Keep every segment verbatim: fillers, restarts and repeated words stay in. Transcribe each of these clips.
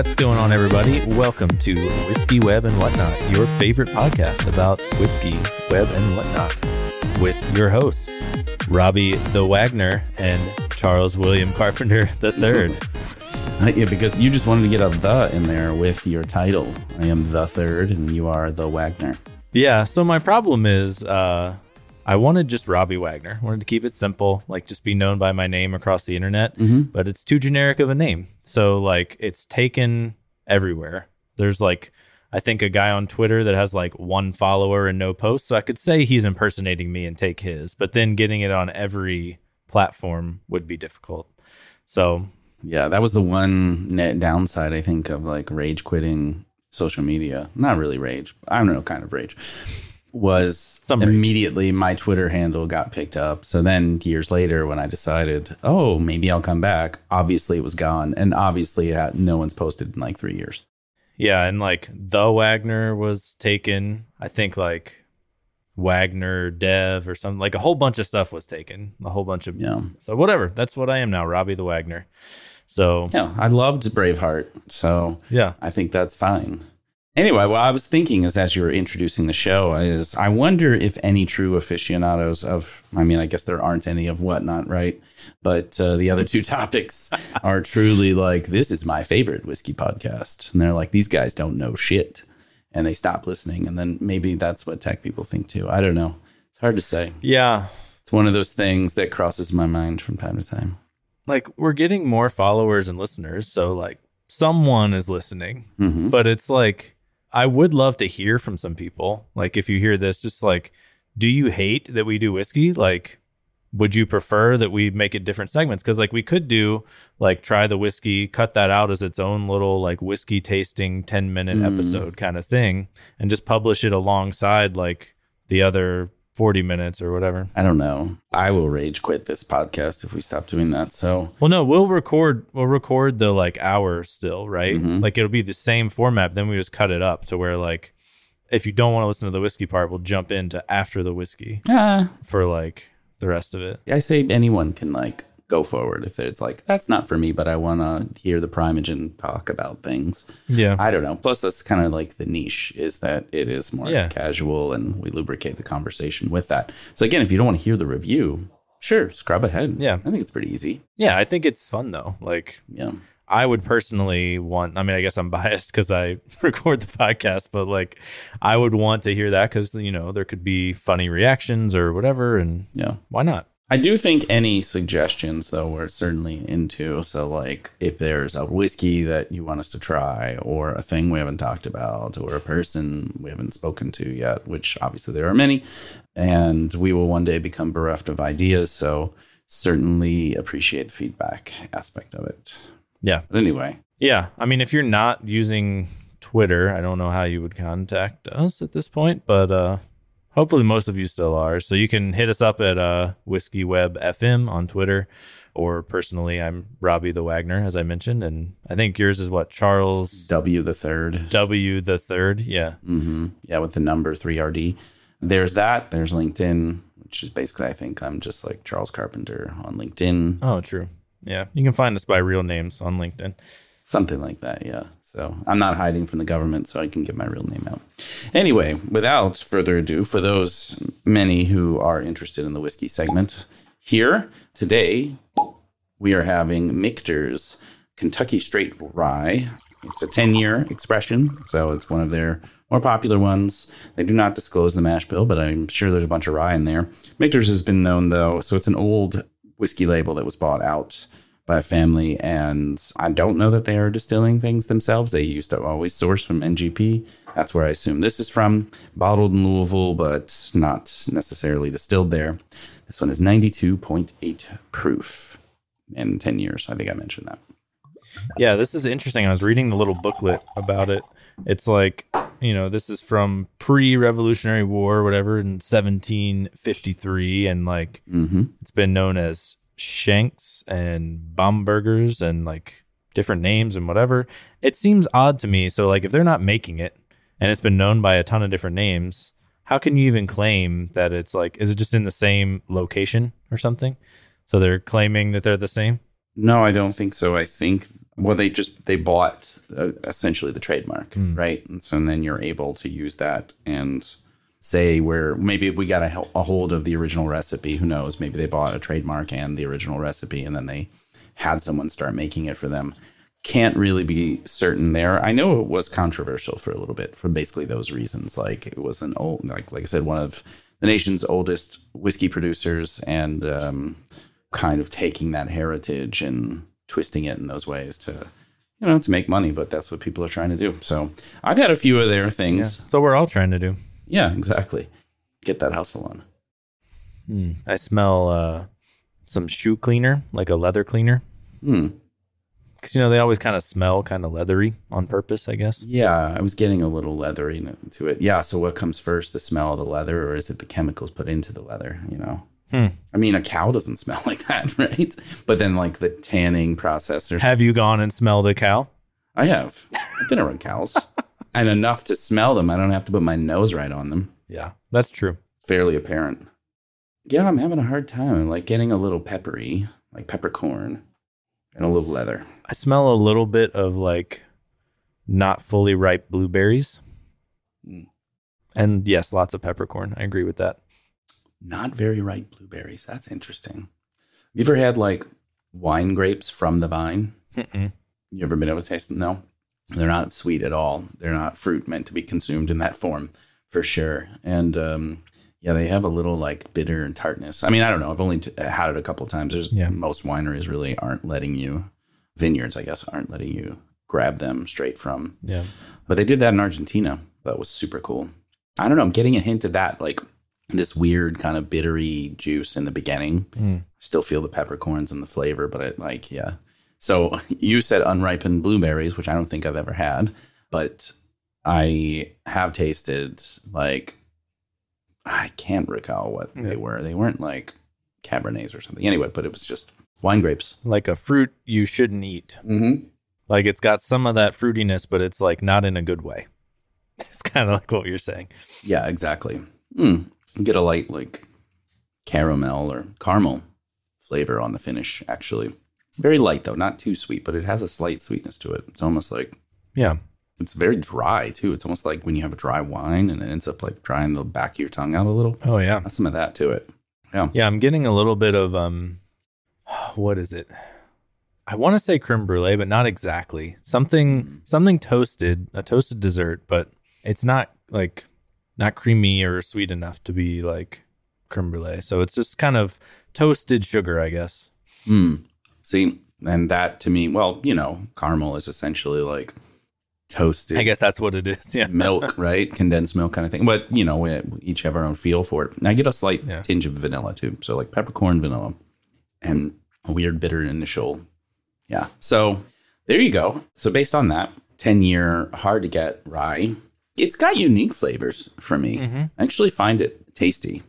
What's going on, everybody? Welcome to Whiskey, Web, and Whatnot, your favorite podcast about whiskey, web, and whatnot, with your hosts, Robbie the Wagner and Charles William Carpenter the Third. Yeah, because you just wanted to get a the in there with your title. I am the Third, and you are the Wagner. Yeah, so my problem is uh, I wanted just Robbie Wagner. I wanted to keep it simple, like just be known by my name across the internet, mm-hmm. but it's too generic of a name. So like it's taken everywhere. There's like, I think a guy on Twitter that has like one follower and no posts. So I could say he's impersonating me and take his, but then getting it on every platform would be difficult. So yeah, that was the one net downside, I think, of like rage quitting social media. Not really rage. I don't know, kind of rage. Was Some immediately rage. My Twitter handle got picked up. So then years later when I decided, oh, maybe I'll come back. Obviously it was gone. And obviously uh, no one's posted in like three years. Yeah. And like the Wagner was taken. I think like Wagner Dev or something, like a whole bunch of stuff was taken. A whole bunch of. Yeah. So whatever. That's what I am now. Robbie the Wagner. So yeah, I loved Braveheart. So yeah, I think that's fine. Anyway, what I was thinking is as you were introducing the show is I wonder if any true aficionados of, I mean, I guess there aren't any of Whatnot, right? But uh, the other two topics are truly like, this is my favorite whiskey podcast. And they're like, these guys don't know shit. And they stop listening. And then maybe that's what tech people think too. I don't know. It's hard to say. Yeah. It's one of those things that crosses my mind from time to time. Like we're getting more followers and listeners. So like someone is listening, mm-hmm. but it's like, I would love to hear from some people. Like, if you hear this, just like, do you hate that we do whiskey? Like, would you prefer that we make it different segments? Because like we could do like try the whiskey, cut that out as its own little like whiskey tasting ten minute mm. episode kind of thing and just publish it alongside like the other forty minutes or whatever. I don't know. I will rage quit this podcast if we stop doing that. So, well, no, we'll record, we'll record the like hour still, right? Mm-hmm. Like it'll be the same format. Then we just cut it up to where like, if you don't want to listen to the whiskey part, we'll jump into after the whiskey ah. for like the rest of it. I say anyone can like go forward if it's like, that's not for me, but I want to hear the Primogen talk about things. Yeah. I don't know. Plus, that's kind of like the niche is that it is more yeah. casual and we lubricate the conversation with that. So again, if you don't want to hear the review, sure, scrub ahead. Yeah. I think it's pretty easy. Yeah. I think it's fun though. Like, yeah. I would personally want, I mean, I guess I'm biased because I record the podcast, but like I would want to hear that because, you know, there could be funny reactions or whatever. And yeah, why not? I do think any suggestions, though, we're certainly into. So, like, if there's a whiskey that you want us to try or a thing we haven't talked about or a person we haven't spoken to yet, which obviously there are many, and we will one day become bereft of ideas. So certainly appreciate the feedback aspect of it. Yeah. But anyway. Yeah. I mean, if you're not using Twitter, I don't know how you would contact us at this point, but uh hopefully most of you still are. So you can hit us up at uh, WhiskeyWebFM on Twitter, or personally, I'm Robbie the Wagner, as I mentioned. And I think yours is what? Charles? W the third. W the third. Yeah. Mm-hmm. Yeah, with the number three R D. There's that. There's LinkedIn, which is basically, I think I'm just like Charles Carpenter on LinkedIn. Oh, true. Yeah. You can find us by real names on LinkedIn. Something like that, yeah. So I'm not hiding from the government, so I can get my real name out. Anyway, without further ado, for those many who are interested in the whiskey segment, here today we are having Michter's Kentucky Straight Rye. It's a ten-year expression, so it's one of their more popular ones. They do not disclose the mash bill, but I'm sure there's a bunch of rye in there. Michter's has been known, though, so it's an old whiskey label that was bought out by a family, and I don't know that they are distilling things themselves. They used to always source from N G P. That's where I assume this is from. Bottled in Louisville, but not necessarily distilled there. This one is ninety-two point eight proof in ten years. I think I mentioned that. Yeah, this is interesting. I was reading the little booklet about it. It's like, you know, this is from pre-Revolutionary War, whatever, in seventeen fifty-three, and like mm-hmm. it's been known as Shanks and Bombergers and like different names and whatever. It seems odd to me. So like if they're not making it and it's been known by a ton of different names, how can you even claim that it's like, is it just in the same location or something? So they're claiming that they're the same. No, I don't think so. I think, well, they just, they bought uh, essentially the trademark, mm. right? And so and then you're able to use that and say where maybe we got a, a hold of the original recipe. Who knows? Maybe they bought a trademark and the original recipe, and then they had someone start making it for them. Can't really be certain there. I know it was controversial for a little bit for basically those reasons. Like it was an old, like, like I said, one of the nation's oldest whiskey producers, and um, kind of taking that heritage and twisting it in those ways to, you know, to make money. But that's what people are trying to do. So I've had a few of their things. Yeah, so we're all trying to do. Yeah, exactly. Get that hustle on. Mm, I smell uh, some shoe cleaner, like a leather cleaner. Hmm. Because, you know, they always kind of smell kind of leathery on purpose, I guess. Yeah, I was getting a little leathery to it. Yeah, so what comes first, the smell of the leather, or is it the chemicals put into the leather, you know? Hmm. I mean, a cow doesn't smell like that, right? But then, like, the tanning process. Or have you gone and smelled a cow? I have. I've been around cows. And enough to smell them. I don't have to put my nose right on them. Yeah, that's true. Fairly apparent. Yeah, I'm having a hard time, like, getting a little peppery, like peppercorn. And a little leather. I smell a little bit of like not fully ripe blueberries. Mm. And yes, lots of peppercorn. I agree with that. Not very ripe blueberries. That's interesting. Have you ever had like wine grapes from the vine? Mm-mm. You ever been able to taste them? No. They're not sweet at all. They're not fruit meant to be consumed in that form for sure. And um, yeah, they have a little like bitter and tartness. I mean, I don't know. I've only t- had it a couple of times. There's yeah. Most wineries really aren't letting you, vineyards, I guess, aren't letting you grab them straight from. Yeah. But they did that in Argentina. That was super cool. I don't know. I'm getting a hint of that, like this weird kind of bittery juice in the beginning. Mm. Still feel the peppercorns and the flavor, but it like, yeah. So you said unripened blueberries, which I don't think I've ever had, but I have tasted like, I can't recall what they were. They weren't like Cabernets or something. Anyway, but it was just wine grapes. Like a fruit you shouldn't eat. Mm-hmm. Like it's got some of that fruitiness, but it's like not in a good way. It's kind of like what you're saying. Yeah, exactly. Mm. Get a light like caramel or caramel flavor on the finish, actually. Very light though, not too sweet, but it has a slight sweetness to it. It's almost like... yeah. It's very dry, too. It's almost like when you have a dry wine and it ends up like drying the back of your tongue out a little. Oh, yeah. Some of that to it. Yeah. Yeah, I'm getting a little bit of, um, what is it? I want to say creme brulee, but not exactly. Something mm. something toasted, a toasted dessert, but it's not like, not creamy or sweet enough to be like creme brulee. So it's just kind of toasted sugar, I guess. Mm. See, and that to me, well, you know, caramel is essentially like... toasted. I guess that's what it is. Yeah. Milk, right? Condensed milk kind of thing. But, you know, we each have our own feel for it. And I get a slight yeah. tinge of vanilla, too. So, like peppercorn, vanilla, and a weird bitter initial. Yeah. So, there you go. So, based on that, ten-year hard-to-get rye, it's got unique flavors for me. Mm-hmm. I actually find it tasty.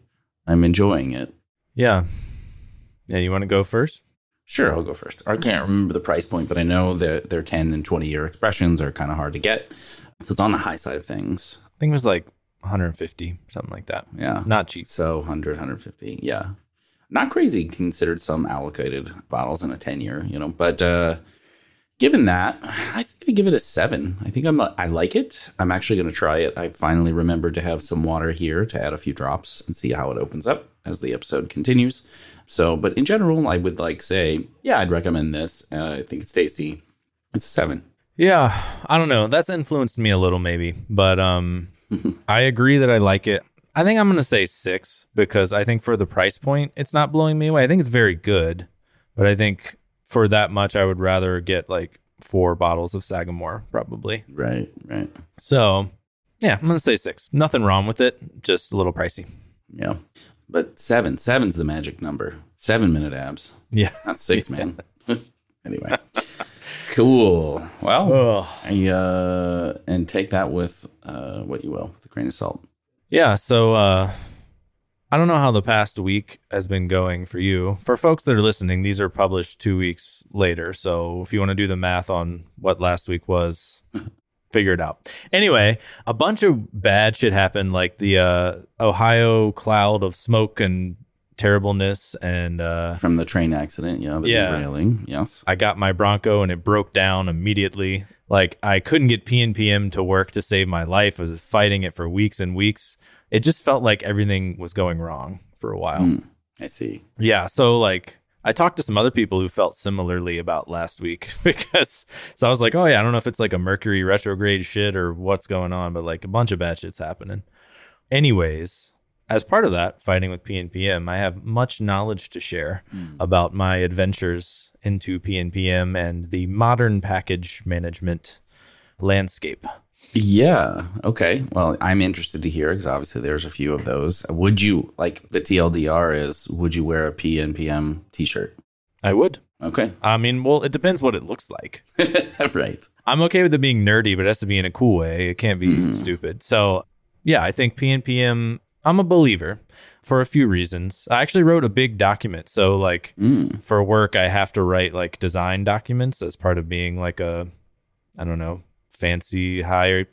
I'm enjoying it. Yeah. Yeah, you want to go first? Sure, I'll go first. I can't remember the price point, but I know that their ten and twenty year expressions are kind of hard to get. So it's on the high side of things. I think it was like one hundred fifty, something like that. Yeah. Not cheap. So one hundred, one hundred fifty. Yeah. Not crazy considered some allocated bottles in a ten year, you know, but uh, given that, I think I give it a seven. I think I'm, a, I like it. I'm actually going to try it. I finally remembered to have some water here to add a few drops and see how it opens up as the episode continues. So, but in general, I would like say, yeah, I'd recommend this. Uh, I think it's tasty. It's a seven. Yeah, I don't know. That's influenced me a little maybe, but um, I agree that I like it. I think I'm going to say six because I think for the price point, it's not blowing me away. I think it's very good, but I think for that much, I would rather get like four bottles of Sagamore probably. Right, right. So yeah, I'm going to say six. Nothing wrong with it. Just a little pricey. Yeah. But seven, seven's the magic number. Seven minute abs. Yeah. Not six, man. Anyway. Cool. Well, oh. I, uh, and take that with uh, what you will, with a grain of salt. Yeah. So uh, I don't know how the past week has been going for you. For folks that are listening, these are published two weeks later. So if you want to do the math on what last week was... figure it out. Anyway, a bunch of bad shit happened, like the uh, Ohio cloud of smoke and terribleness and uh from the train accident, yeah, the yeah. derailing. Yes. I got my Bronco and it broke down immediately. Like, I couldn't get P N P M to work to save my life. I was fighting it for weeks and weeks. It just felt like everything was going wrong for a while. Mm, I see. Yeah, so like I talked to some other people who felt similarly about last week because so I was like, oh yeah, I don't know if it's like a Mercury retrograde shit or what's going on, but like a bunch of bad shit's happening. Anyways, as part of that, fighting with P N P M, I have much knowledge to share mm. about my adventures into P N P M and the modern package management landscape. Yeah. Okay. Well, I'm interested to hear because obviously there's a few of those. Would you, like, the T L D R is, would you wear a P N P M t-shirt? I would. Okay. I mean, well, it depends what it looks like. Right. I'm okay with it being nerdy, but it has to be in a cool way. It can't be mm. stupid. So, yeah, I think P N P M, I'm a believer for a few reasons. I actually wrote a big document. So, like, mm. for work, I have to write, like, design documents as part of being, like, a, I don't know, fancy higher,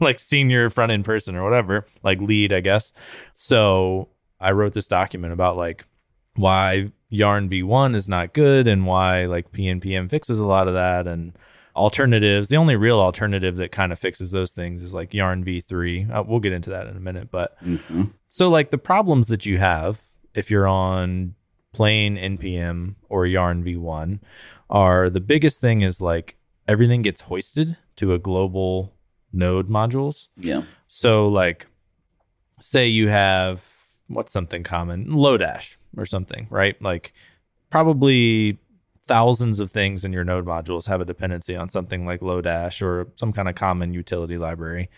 like senior front end person or whatever, like lead, I guess. So I wrote this document about like why Yarn v one is not good and why like P N P M fixes a lot of that and alternatives. The only real alternative that kind of fixes those things is like Yarn v three. Uh, we'll get into that in a minute. But mm-hmm. so like the problems that you have if you're on plain N P M or Yarn v one are the biggest thing is like everything gets hoisted to a global node modules. Yeah. So like, say you have, what's something common? Lodash or something, right? Like probably thousands of things in your node modules have a dependency on something like Lodash or some kind of common utility library.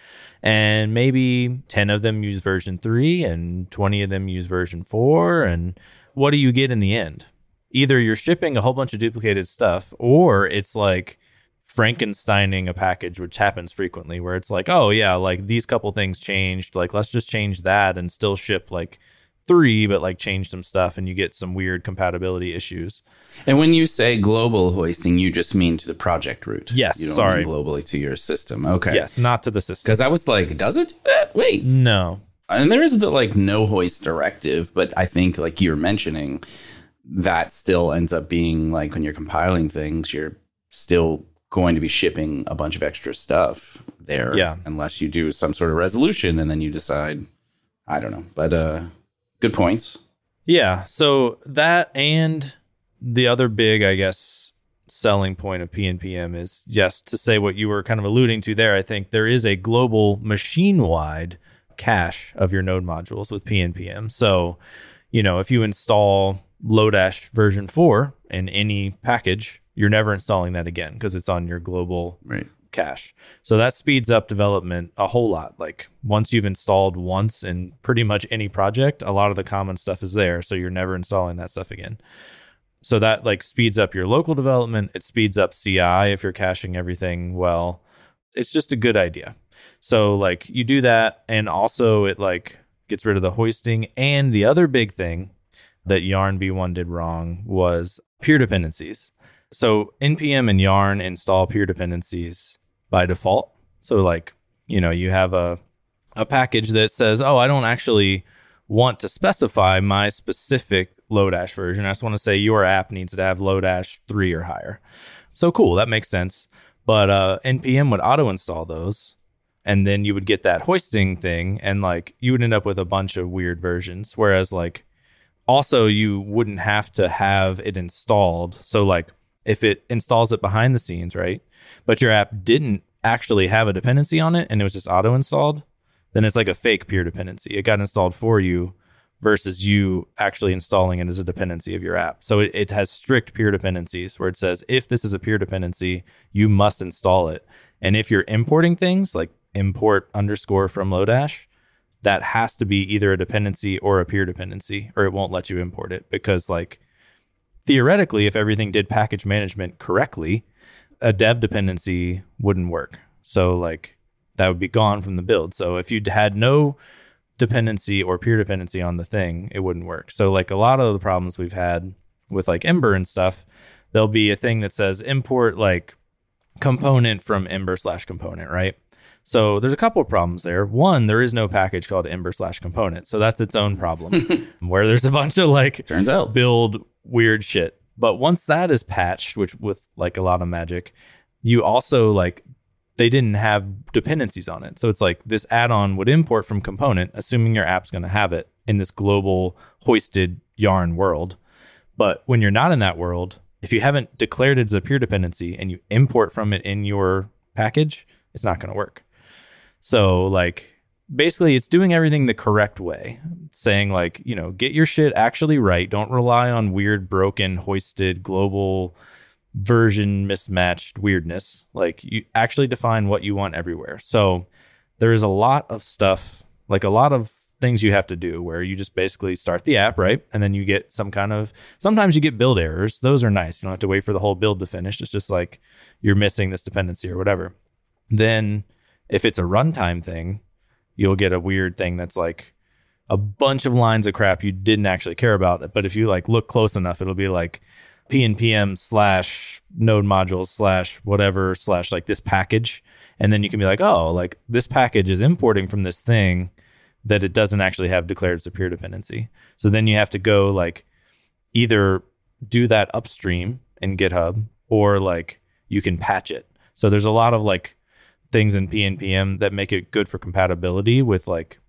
And maybe ten of them use version three and twenty of them use version four. And what do you get in the end? Either you're shipping a whole bunch of duplicated stuff or it's like Frankensteining a package, which happens frequently, where it's like, oh yeah, like these couple things changed, like let's just change that and still ship like three, but like change some stuff, and you get some weird compatibility issues. And when you say global hoisting, you just mean to the project root. Yes, you don't sorry. Mean globally to your system. Okay. Yes, not to the system. Because I was like, does it do that? Wait. No. And there is the like no hoist directive, but I think like you're mentioning that still ends up being like when you're compiling things, you're still going to be shipping a bunch of extra stuff there, yeah. unless you do some sort of resolution and then you decide, I don't know, but uh, good points. Yeah, so that and the other big, I guess, selling point of P N P M is, yes, to say what you were kind of alluding to there, I think there is a global machine-wide cache of your node modules with P N P M. So, you know, if you install Lodash version four in any package, you're never installing that again because it's on your global right. cache. So that speeds up development a whole lot. Like once you've installed once in pretty much any project, a lot of the common stuff is there. So you're never installing that stuff again. So that like speeds up your local development. It speeds up C I if you're caching everything well. It's just a good idea. So like you do that and also it like gets rid of the hoisting. And the other big thing that Yarn v one did wrong was peer dependencies. So N P M and Yarn install peer dependencies by default. So like, you know, you have a a package that says, oh, I don't actually want to specify my specific Lodash version. I just want to say your app needs to have Lodash three or higher. So cool, that makes sense. But uh, N P M would auto-install those, and then you would get that hoisting thing, and like you would end up with a bunch of weird versions. Whereas like, also you wouldn't have to have it installed. So like, if it installs it behind the scenes, right? But your app didn't actually have a dependency on it and it was just auto-installed, then it's like a fake peer dependency. It got installed for you versus you actually installing it as a dependency of your app. So it, it has strict peer dependencies where it says, if this is a peer dependency, you must install it. And if you're importing things like import underscore from Lodash, that has to be either a dependency or a peer dependency, or it won't let you import it because like, theoretically, if everything did package management correctly, a dev dependency wouldn't work. So like that would be gone from the build. So if you had no dependency or peer dependency on the thing, it wouldn't work. So like a lot of the problems we've had with like Ember and stuff, there'll be a thing that says import like component from Ember slash component, right? So there's a couple of problems there. One, there is no package called Ember slash component. So that's its own problem where there's a bunch of like turns out build weird shit. But once that is patched, which with like a lot of magic, you also like they didn't have dependencies on it. So it's like this add-on would import from component, assuming your app's going to have it in this global hoisted Yarn world. But when you're not in that world, if you haven't declared it as a peer dependency and you import from it in your package, it's not going to work. So like basically it's doing everything the correct way, saying like, you know, get your shit actually right. Don't rely on weird, broken, hoisted, global version mismatched weirdness. Like you actually define what you want everywhere. So there is a lot of stuff, like a lot of things you have to do where you just basically start the app, right? And then you get some kind of, sometimes you get build errors. Those are nice. You don't have to wait for the whole build to finish. It's just like you're missing this dependency or whatever. Then if it's a runtime thing, you'll get a weird thing that's like a bunch of lines of crap you didn't actually care about. But if you like look close enough, it'll be like P N P M slash node modules slash whatever slash like this package. And then you can be like, oh, like this package is importing from this thing that it doesn't actually have declared as a peer dependency. So then you have to go like either do that upstream in GitHub or like you can patch it. So there's a lot of like things in P N P M that make it good for compatibility with like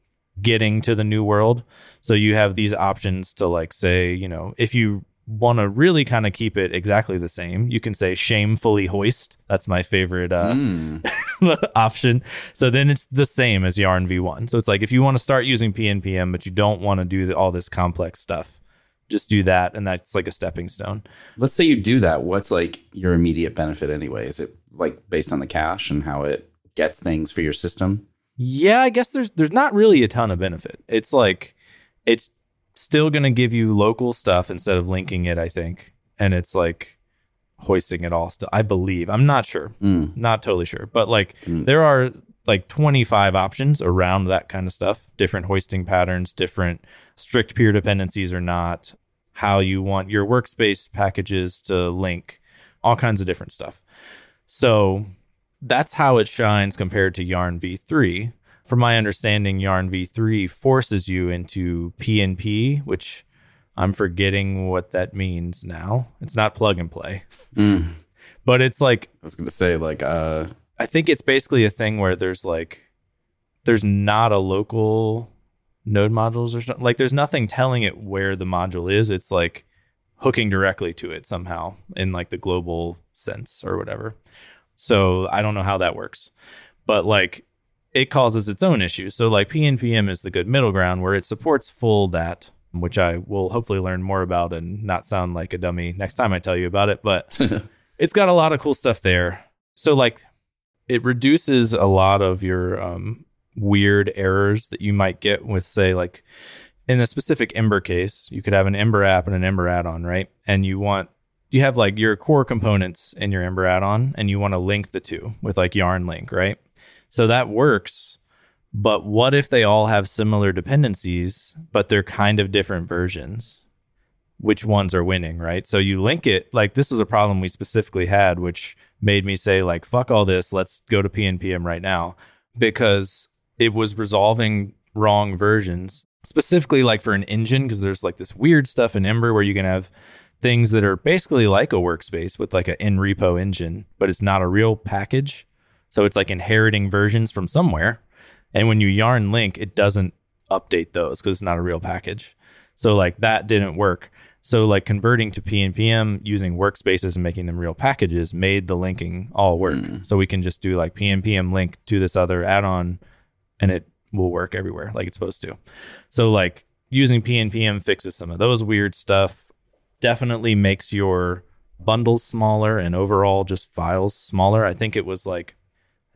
getting to the new world. So you have these options to like say, you know, if you want to really kind of keep it exactly the same, you can say shamefully hoist. That's my favorite uh, mm. option. So then it's the same as Yarn v one. So it's like if you want to start using P N P M, but you don't want to do the, all this complex stuff, just do that. And that's like a stepping stone. Let's say you do that. What's like your immediate benefit anyway? Is it like based on the cache and how it gets things for your system? Yeah, I guess there's there's not really a ton of benefit. It's like it's still going to give you local stuff instead of linking it, I think. And it's like hoisting it all still, I believe. I'm not sure. Mm. Not totally sure. But like mm. there are like twenty-five options around that kind of stuff. Different hoisting patterns, different strict peer dependencies or not, how you want your workspace packages to link, all kinds of different stuff. So that's how it shines compared to Yarn v three. From my understanding, Yarn v three forces you into P N P, which I'm forgetting what that means now. It's not plug and play. Mm. But it's like... I was going to say, like... Uh... I think it's basically a thing where there's like... There's not a local node modules or something. Like, there's nothing telling it where the module is. It's like hooking directly to it somehow in like the global sense or whatever. So I don't know how that works, but like it causes its own issues. So like P N P M is the good middle ground where it supports full dat, which I will hopefully learn more about and not sound like a dummy next time I tell you about it, but it's got a lot of cool stuff there. So like it reduces a lot of your um, weird errors that you might get with, say, like in the specific Ember case, you could have an Ember app and an Ember add-on, right? And you want You have like your core components in your Ember add-on and you want to link the two with like Yarn link, right? So that works, but what if they all have similar dependencies, but they're kind of different versions? Which ones are winning, right? So you link it, like this was a problem we specifically had, which made me say like, fuck all this, let's go to P N P M right now, because it was resolving wrong versions, specifically like for an engine, because there's like this weird stuff in Ember where you can have things that are basically like a workspace with like an in repo engine, but it's not a real package. So it's like inheriting versions from somewhere. And when you Yarn link, it doesn't update those because it's not a real package. So like that didn't work. So like converting to P N P M using workspaces and making them real packages made the linking all work. Mm. So we can just do like P N P M link to this other add-on and it will work everywhere like it's supposed to. So like using P N P M fixes some of those weird stuff. Definitely makes your bundles smaller and overall just files smaller. I think it was like,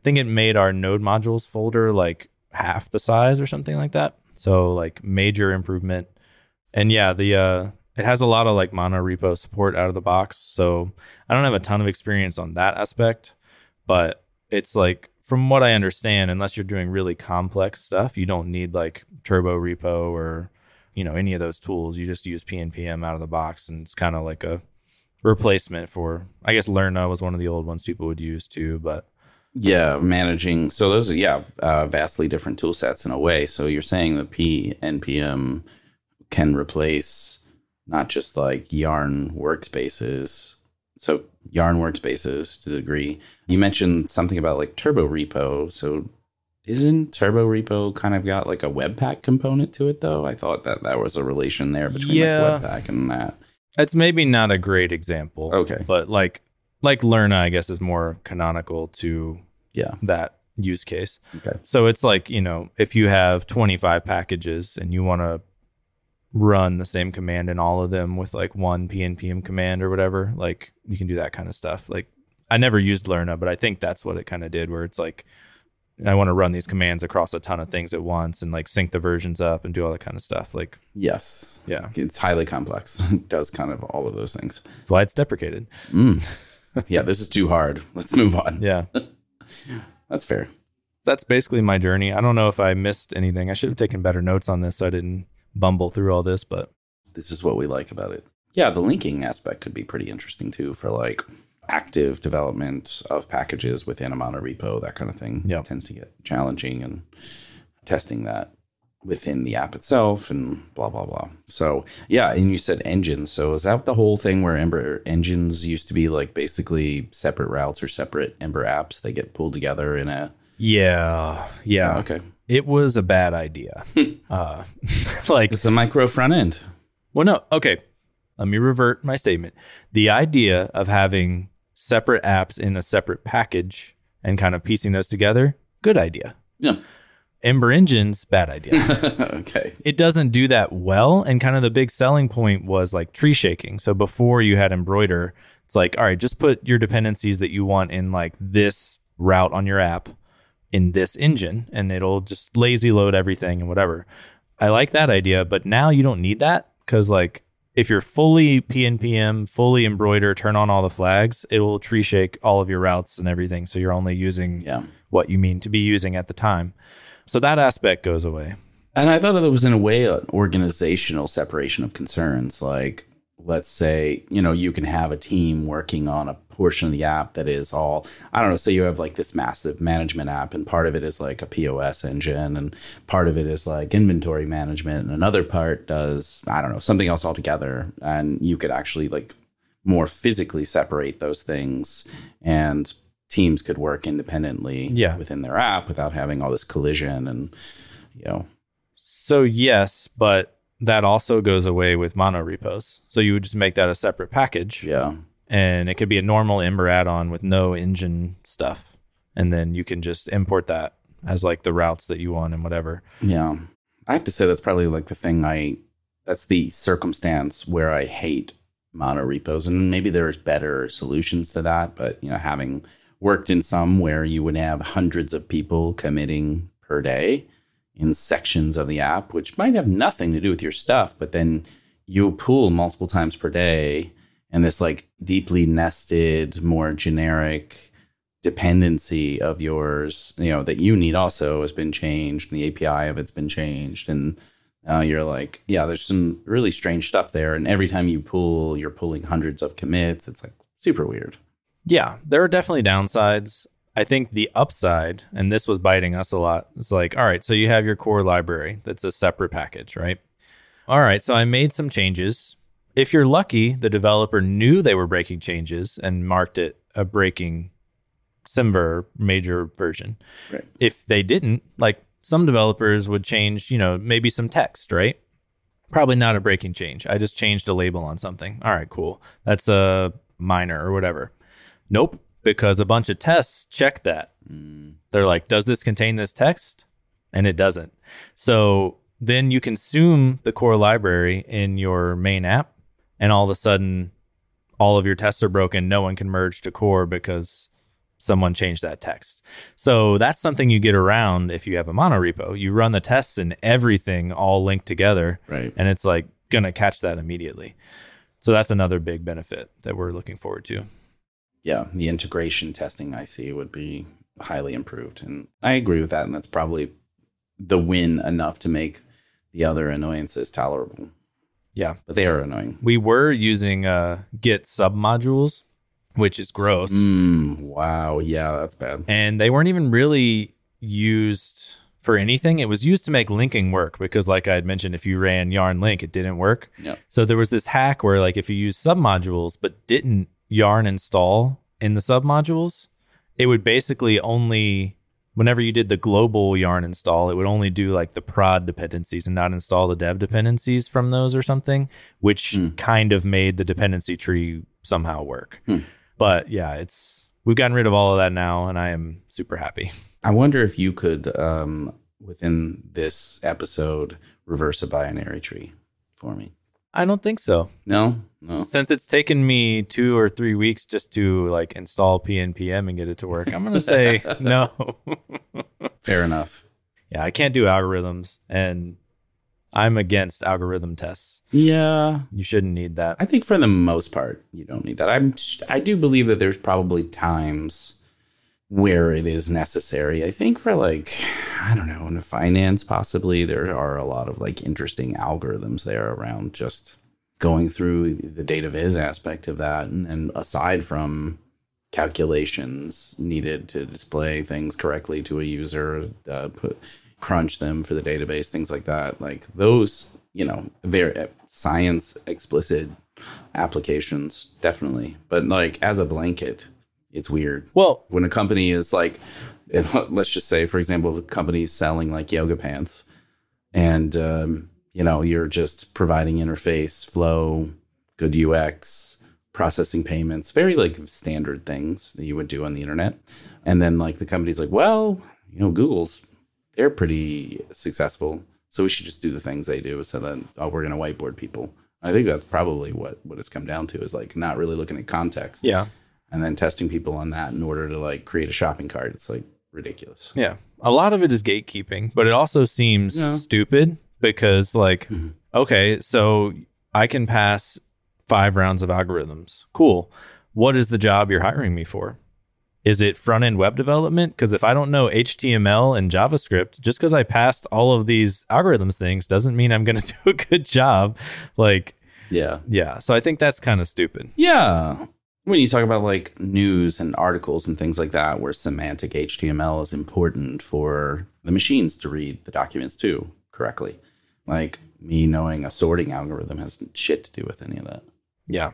I think it made our node modules folder like half the size or something like that. So like major improvement. And yeah, the uh, it has a lot of like mono repo support out of the box. So I don't have a ton of experience on that aspect, but it's like, from what I understand, unless you're doing really complex stuff, you don't need like Turbo Repo or you know, any of those tools. You just use P N P M out of the box, and it's kind of like a replacement for, I guess Lerna was one of the old ones people would use too, but Yeah, managing. So those are, yeah, uh, vastly different tool sets in a way. So you're saying the P N P M can replace not just like Yarn workspaces. So Yarn workspaces to the degree. You mentioned something about like Turbo Repo. So isn't Turbo Repo kind of got like a Webpack component to it, though? I thought that that was a relation there between yeah. like Webpack and that. It's maybe not a great example. Okay. But like like Lerna, I guess, is more canonical to yeah. that use case. Okay. So it's like, you know, if you have twenty-five packages and you want to run the same command in all of them with like one P N P M command or whatever, like you can do that kind of stuff. Like I never used Lerna, but I think that's what it kind of did, where it's like, I want to run these commands across a ton of things at once and like sync the versions up and do all that kind of stuff. Like, yes. Yeah. It's highly complex. It does kind of all of those things. That's why it's deprecated. Mm. Yeah. This is too hard. Let's move on. Yeah. That's fair. That's basically my journey. I don't know if I missed anything. I should have taken better notes on this, so I didn't bumble through all this, but this is what we like about it. Yeah. The linking aspect could be pretty interesting too, for like active development of packages within a monorepo, that kind of thing. Yeah, tends to get challenging, and testing that within the app itself and blah, blah, blah. So yeah, and you said engines. So is that the whole thing where Ember Engines used to be like basically separate routes or separate Ember apps? They get pulled together in a... Yeah, yeah. Okay. It was a bad idea. uh, like It's a micro front end. Well, no, okay. Let me revert my statement. The idea of having separate apps in a separate package and kind of piecing those together, good idea. Yeah. Ember Engines, bad idea. Okay. It doesn't do that well. And kind of the big selling point was like tree shaking. So before you had Embroider, it's like, all right, just put your dependencies that you want in like this route on your app in this engine, and it'll just lazy load everything and whatever. I like that idea, but now you don't need that, because like, if you're fully P N P M, fully Embroider, turn on all the flags, it will tree shake all of your routes and everything. So you're only using yeah. what you mean to be using at the time. So that aspect goes away. And I thought it was in a way an organizational separation of concerns. Like, let's say, you know, you can have a team working on a portion of the app that is all, I don't know, say you have like this massive management app, and part of it is like a P O S engine, and part of it is like inventory management, and another part does, I don't know, something else altogether. And you could actually like more physically separate those things, and teams could work independently yeah. within their app without having all this collision and, you know. So yes, but that also goes away with monorepos. So you would just make that a separate package. Yeah. And it could be a normal Ember add-on with no engine stuff. And then you can just import that as like the routes that you want and whatever. Yeah. I have to say that's probably like the thing I, that's the circumstance where I hate monorepos. And maybe there's better solutions to that. But, you know, having worked in some where you would have hundreds of people committing per day in sections of the app, which might have nothing to do with your stuff, but then you pool multiple times per day. And this like deeply nested, more generic dependency of yours, you know, that you need also has been changed, and the A P I of it's been changed. And now uh, you're like, yeah, there's some really strange stuff there. And every time you pull, you're pulling hundreds of commits. It's like super weird. Yeah, there are definitely downsides. I think the upside, and this was biting us a lot, is like, all right, so you have your core library that's a separate package, right? All right, so I made some changes. If you're lucky, the developer knew they were breaking changes and marked it a breaking Simver major version. Right. If they didn't, like some developers would change, you know, maybe some text, right? Probably not a breaking change. I just changed a label on something. All right, cool. That's a minor or whatever. Nope, because a bunch of tests check that. Mm. They're like, does this contain this text? And it doesn't. So then you consume the core library in your main app, and all of a sudden, all of your tests are broken. No one can merge to core because someone changed that text. So that's something you get around if you have a monorepo. You run the tests and everything all linked together. Right. And it's like going to catch that immediately. So that's another big benefit that we're looking forward to. Yeah. The integration testing I see would be highly improved. And I agree with that. And that's probably the win enough to make the other annoyances tolerable. Yeah. But they are annoying. We were using uh, Git submodules which is gross. Mm, wow. Yeah, that's bad. And they weren't even really used for anything. It was used to make linking work because, like I had mentioned, if you ran yarn link, it didn't work. Yep. So there was this hack where, like, if you use submodules but didn't yarn install in the submodules, it would basically only, whenever you did the global yarn install, it would only do like the prod dependencies and not install the dev dependencies from those or something, which mm. kind of made the dependency tree somehow work. Mm. But yeah, it's we've gotten rid of all of that now, and I am super happy. I wonder if you could, um, within this episode, reverse a binary tree for me. I don't think so. No? No. Since it's taken me two or three weeks just to like install P N P M and get it to work, I'm going to say no. Fair enough. Yeah, I can't do algorithms, and I'm against algorithm tests. Yeah. You shouldn't need that. I think for the most part, you don't need that. I'm, I do believe that there's probably times where it is necessary. I think for like, I don't know, in finance, possibly there are a lot of like interesting algorithms there around just going through the data viz aspect of that. And, and aside from calculations needed to display things correctly to a user, uh, put, crunch them for the database, things like that, like those, you know, very science explicit applications, definitely. But like as a blanket, it's weird. Well, when a company is like, let's just say, for example, if a company is selling like yoga pants and, um, you know, you're just providing interface, flow, good U X, processing payments, very like standard things that you would do on the internet. And then like the company's like, well, you know, Google's, they're pretty successful, so we should just do the things they do so that oh, we're going to whiteboard people. I think that's probably what, what it's come down to is like not really looking at context. Yeah. And then testing people on that in order to like create a shopping cart. It's like ridiculous. Yeah. A lot of it is gatekeeping, but it also seems yeah. stupid because like, mm-hmm. okay, so I can pass five rounds of algorithms. Cool. What is the job you're hiring me for? Is it front-end web development? Because if I don't know H T M L and JavaScript, just because I passed all of these algorithms things doesn't mean I'm going to do a good job. Like, yeah. Yeah. So I think that's kind of stupid. Yeah. When you talk about like news and articles and things like that, where semantic H T M L is important for the machines to read the documents too correctly, like me knowing a sorting algorithm has shit to do with any of that. Yeah.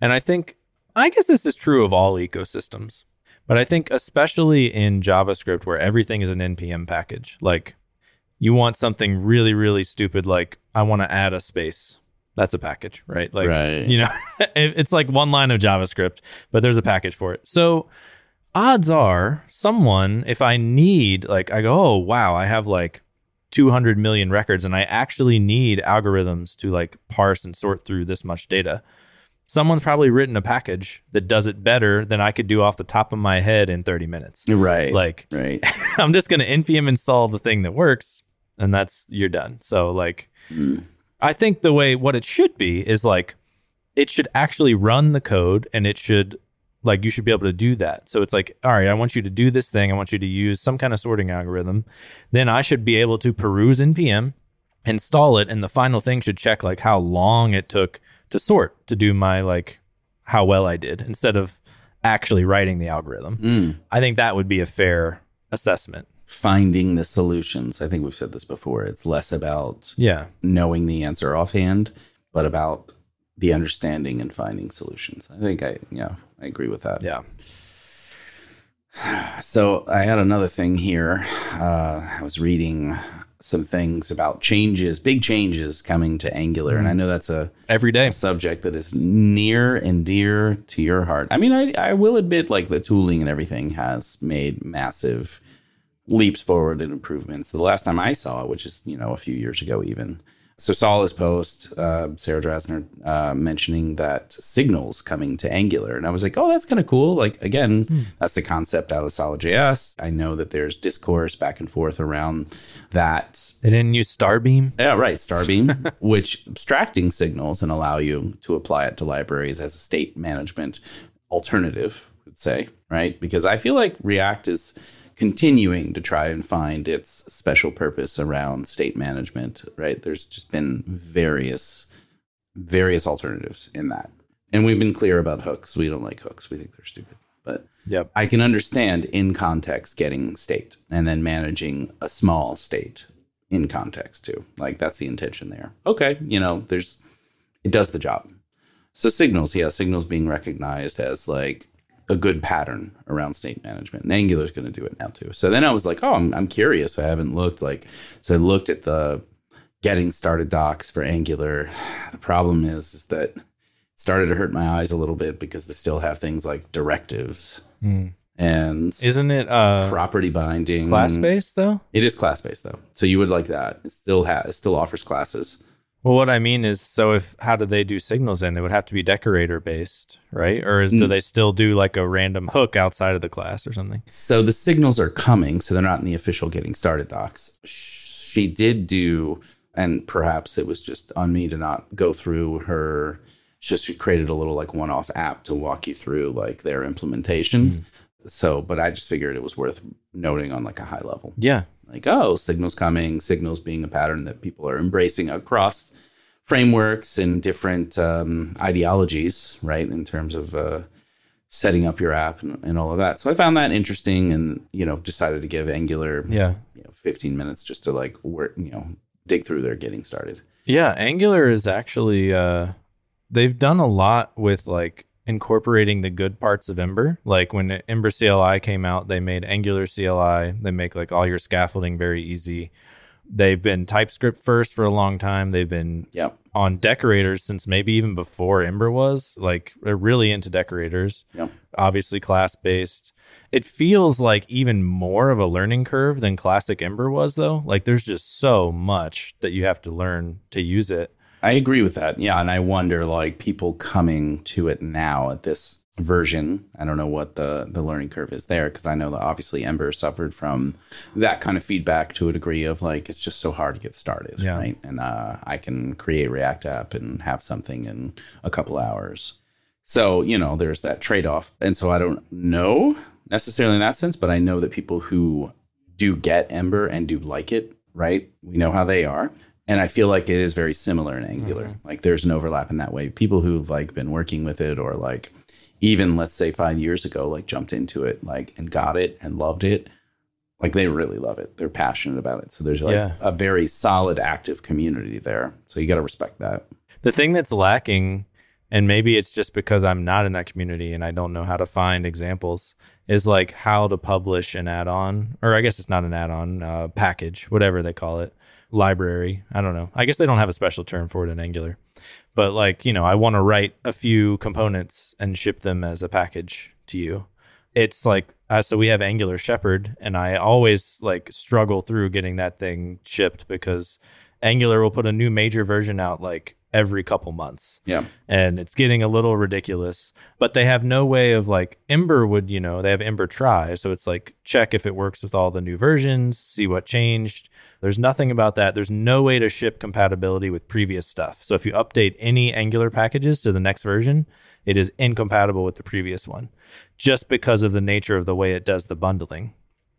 And I think, I guess this is true of all ecosystems, but I think especially in JavaScript where everything is an N P M package, like you want something really, really stupid, like I want to add a space. That's a package, right? Like, right. you know, it's like one line of JavaScript, but there's a package for it. So odds are someone, if I need, like, I go, oh, wow, I have like two hundred million records and I actually need algorithms to like parse and sort through this much data. Someone's probably written a package that does it better than I could do off the top of my head in thirty minutes. Right. Like, right. I'm just going to N P M install the thing that works and that's, you're done. So like... Mm. I think the way what it should be is like it should actually run the code and it should like you should be able to do that. So it's like, all right, I want you to do this thing. I want you to use some kind of sorting algorithm. Then I should be able to peruse N P M, install it. And the final thing should check like how long it took to sort to do my like how well I did instead of actually writing the algorithm. Mm. I think that would be a fair assessment. Finding the solutions. I think we've said this before. It's less about yeah. knowing the answer offhand, but about the understanding and finding solutions. I think I yeah, I agree with that. Yeah. So I had another thing here. Uh, I was reading some things about changes, big changes coming to Angular. And I know that's a everyday a subject that is near and dear to your heart. I mean, I, I will admit like the tooling and everything has made massive leaps forward in improvements. The last time I saw it, which is, you know, a few years ago even. So saw this post, uh, Sarah Drasner, uh, mentioning that Signal's coming to Angular. And I was like, oh, that's kind of cool. Like, again, mm. that's the concept out of Solid J S. I know that there's discourse back and forth around that. They didn't use Starbeam? Yeah, right. Starbeam, which abstracting signals and allow you to apply it to libraries as a state management alternative, I would say, right? Because I feel like React is continuing to try and find its special purpose around state management, right? There's just been various, various alternatives in that. And we've been clear about hooks. We don't like hooks. We think they're stupid. But yep. I can understand in context getting state and then managing a small state in context too. Like that's the intention there. Okay. You know, there's, it does the job. So signals, yeah, signals being recognized as like a good pattern around state management. And Angular is going to do it now too. So then I was like, oh, I'm, I'm curious. I haven't looked like, so I looked at the getting started docs for Angular. The problem is, is that it started to hurt my eyes a little bit because they still have things like directives mm. and isn't it uh, property binding class-based though? It is class-based though. So you would like that. It still has, it still offers classes. Well, what I mean is, so if how do they do signals then? It would have to be decorator based, right? Or is, do they still do like a random hook outside of the class or something? So the signals are coming, so they're not in the official getting started docs. She did do, and perhaps it was just on me to not go through her, just she created a little like one-off app to walk you through like their implementation. Mm-hmm. So, but I just figured it was worth noting on like a high level. Yeah. Like, oh, signals coming, signals being a pattern that people are embracing across frameworks and different um, ideologies, right, in terms of uh, setting up your app and, and all of that. So I found that interesting and, you know, decided to give Angular yeah. you know, fifteen minutes just to, like, work, you know, dig through their getting started. Yeah, Angular is actually, uh, they've done a lot with, like, incorporating the good parts of Ember. Like when Ember C L I came out, they made Angular C L I. They make like all your scaffolding very easy. They've been TypeScript first for a long time. They've been yep. on decorators since maybe even before Ember was. Like they're really into decorators. Yep. Obviously class-based. It feels like even more of a learning curve than classic Ember was though. Like there's just so much that you have to learn to use it. I agree with that. Yeah. And I wonder, like, people coming to it now at this version, I don't know what the, the learning curve is there, because I know that obviously Ember suffered from that kind of feedback to a degree of, like, it's just so hard to get started, yeah. right? And uh, I can create React app and have something in a couple hours. So, you know, there's that trade-off. And so I don't know necessarily in that sense, but I know that people who do get Ember and do like it, right? We know how they are. And I feel like it is very similar in Angular. Mm-hmm. Like there's an overlap in that way. People who've like been working with it or like even let's say five years ago, like jumped into it, like and got it and loved it. Like they really love it. They're passionate about it. So there's like yeah. a very solid, active community there. So you got to respect that. The thing that's lacking, and maybe it's just because I'm not in that community and I don't know how to find examples, is like how to publish an add-on, or I guess it's not an add-on, uh, package, whatever they call it. Library. I don't know. I guess they don't have a special term for it in Angular. But like, you know, I want to write a few components and ship them as a package to you. It's like, uh, so we have Angular Shepherd, and I always like struggle through getting that thing shipped because Angular will put a new major version out like every couple months. Yeah. And it's getting a little ridiculous, but they have no way of like Ember would, you know, they have Ember try. So it's like, check if it works with all the new versions, see what changed. There's nothing about that. There's no way to ship compatibility with previous stuff. So if you update any Angular packages to the next version, it is incompatible with the previous one just because of the nature of the way it does the bundling.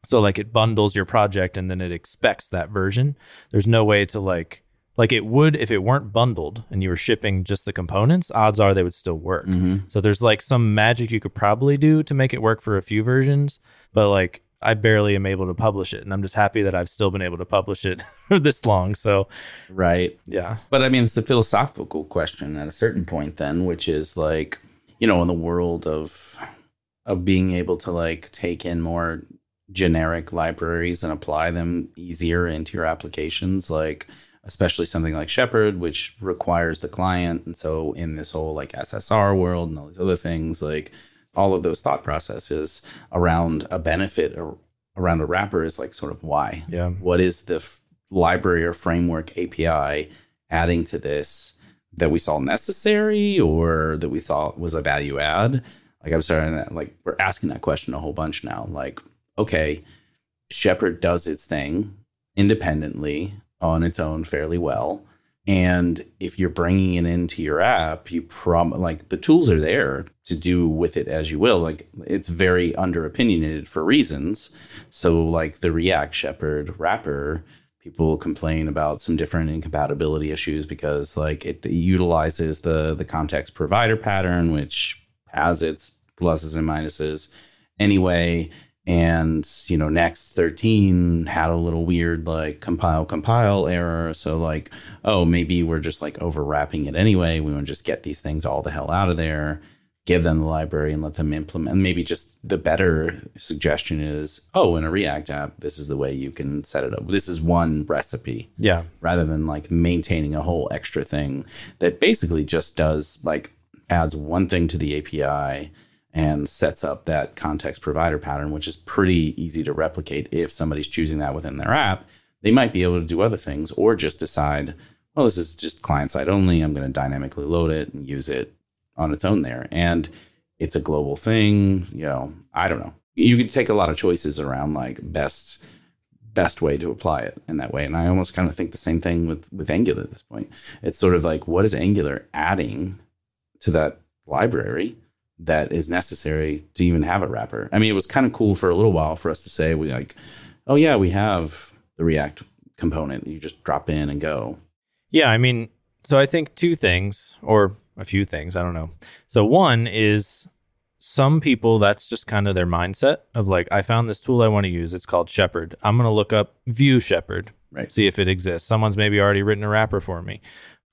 So like it bundles your project and then it expects that version. There's no way to like, like it would if it weren't bundled and you were shipping just the components, odds are they would still work. Mm-hmm. So there's like some magic you could probably do to make it work for a few versions, but like I barely am able to publish it. And I'm just happy that I've still been able to publish it for this long. So, right. Yeah. But I mean, it's a philosophical question at a certain point then, which is like, you know, in the world of of being able to like take in more generic libraries and apply them easier into your applications, like especially something like Shepherd, which requires the client. And so in this whole like S S R world and all these other things, like all of those thought processes around a benefit or around a wrapper is like sort of why. Yeah. What is the f- library or framework A P I adding to this that we saw necessary or that we thought was a value add? Like I'm starting that, like we're asking that question a whole bunch now. Like, okay, Shepherd does its thing independently on its own fairly well. And if you're bringing it into your app, you probably like the tools are there to do with it as you will. Like it's very under opinionated for reasons. So like the React Shepherd wrapper people complain about some different incompatibility issues because like it utilizes the the context provider pattern, which has its pluses and minuses anyway. And, you know, next thirteen had a little weird like compile compile error. So like, oh, maybe we're just like overwrapping it anyway. We want to just get these things all the hell out of there, give them the library and let them implement. And maybe just the better suggestion is, oh, in a React app, this is the way you can set it up. This is one recipe. Yeah. Rather than like maintaining a whole extra thing that basically just does like adds one thing to the A P I and sets up that context provider pattern, which is pretty easy to replicate. If somebody's choosing that within their app, they might be able to do other things or just decide, well, this is just client side only. I'm going to dynamically load it and use it on its own there. And it's a global thing. You know, I don't know. You can take a lot of choices around like best best way to apply it in that way. And I almost kind of think the same thing with, with Angular at this point. It's sort of like, what is Angular adding to that library that is necessary to even have a wrapper? I mean, it was kind of cool for a little while for us to say, we like, oh yeah, we have the React component. You just drop in and go. Yeah. I mean, so I think two things or a few things, I don't know. So one is some people, that's just kind of their mindset of like, I found this tool I want to use. It's called Shepherd. I'm going to look up Vue Shepherd, right? See if it exists. Someone's maybe already written a wrapper for me.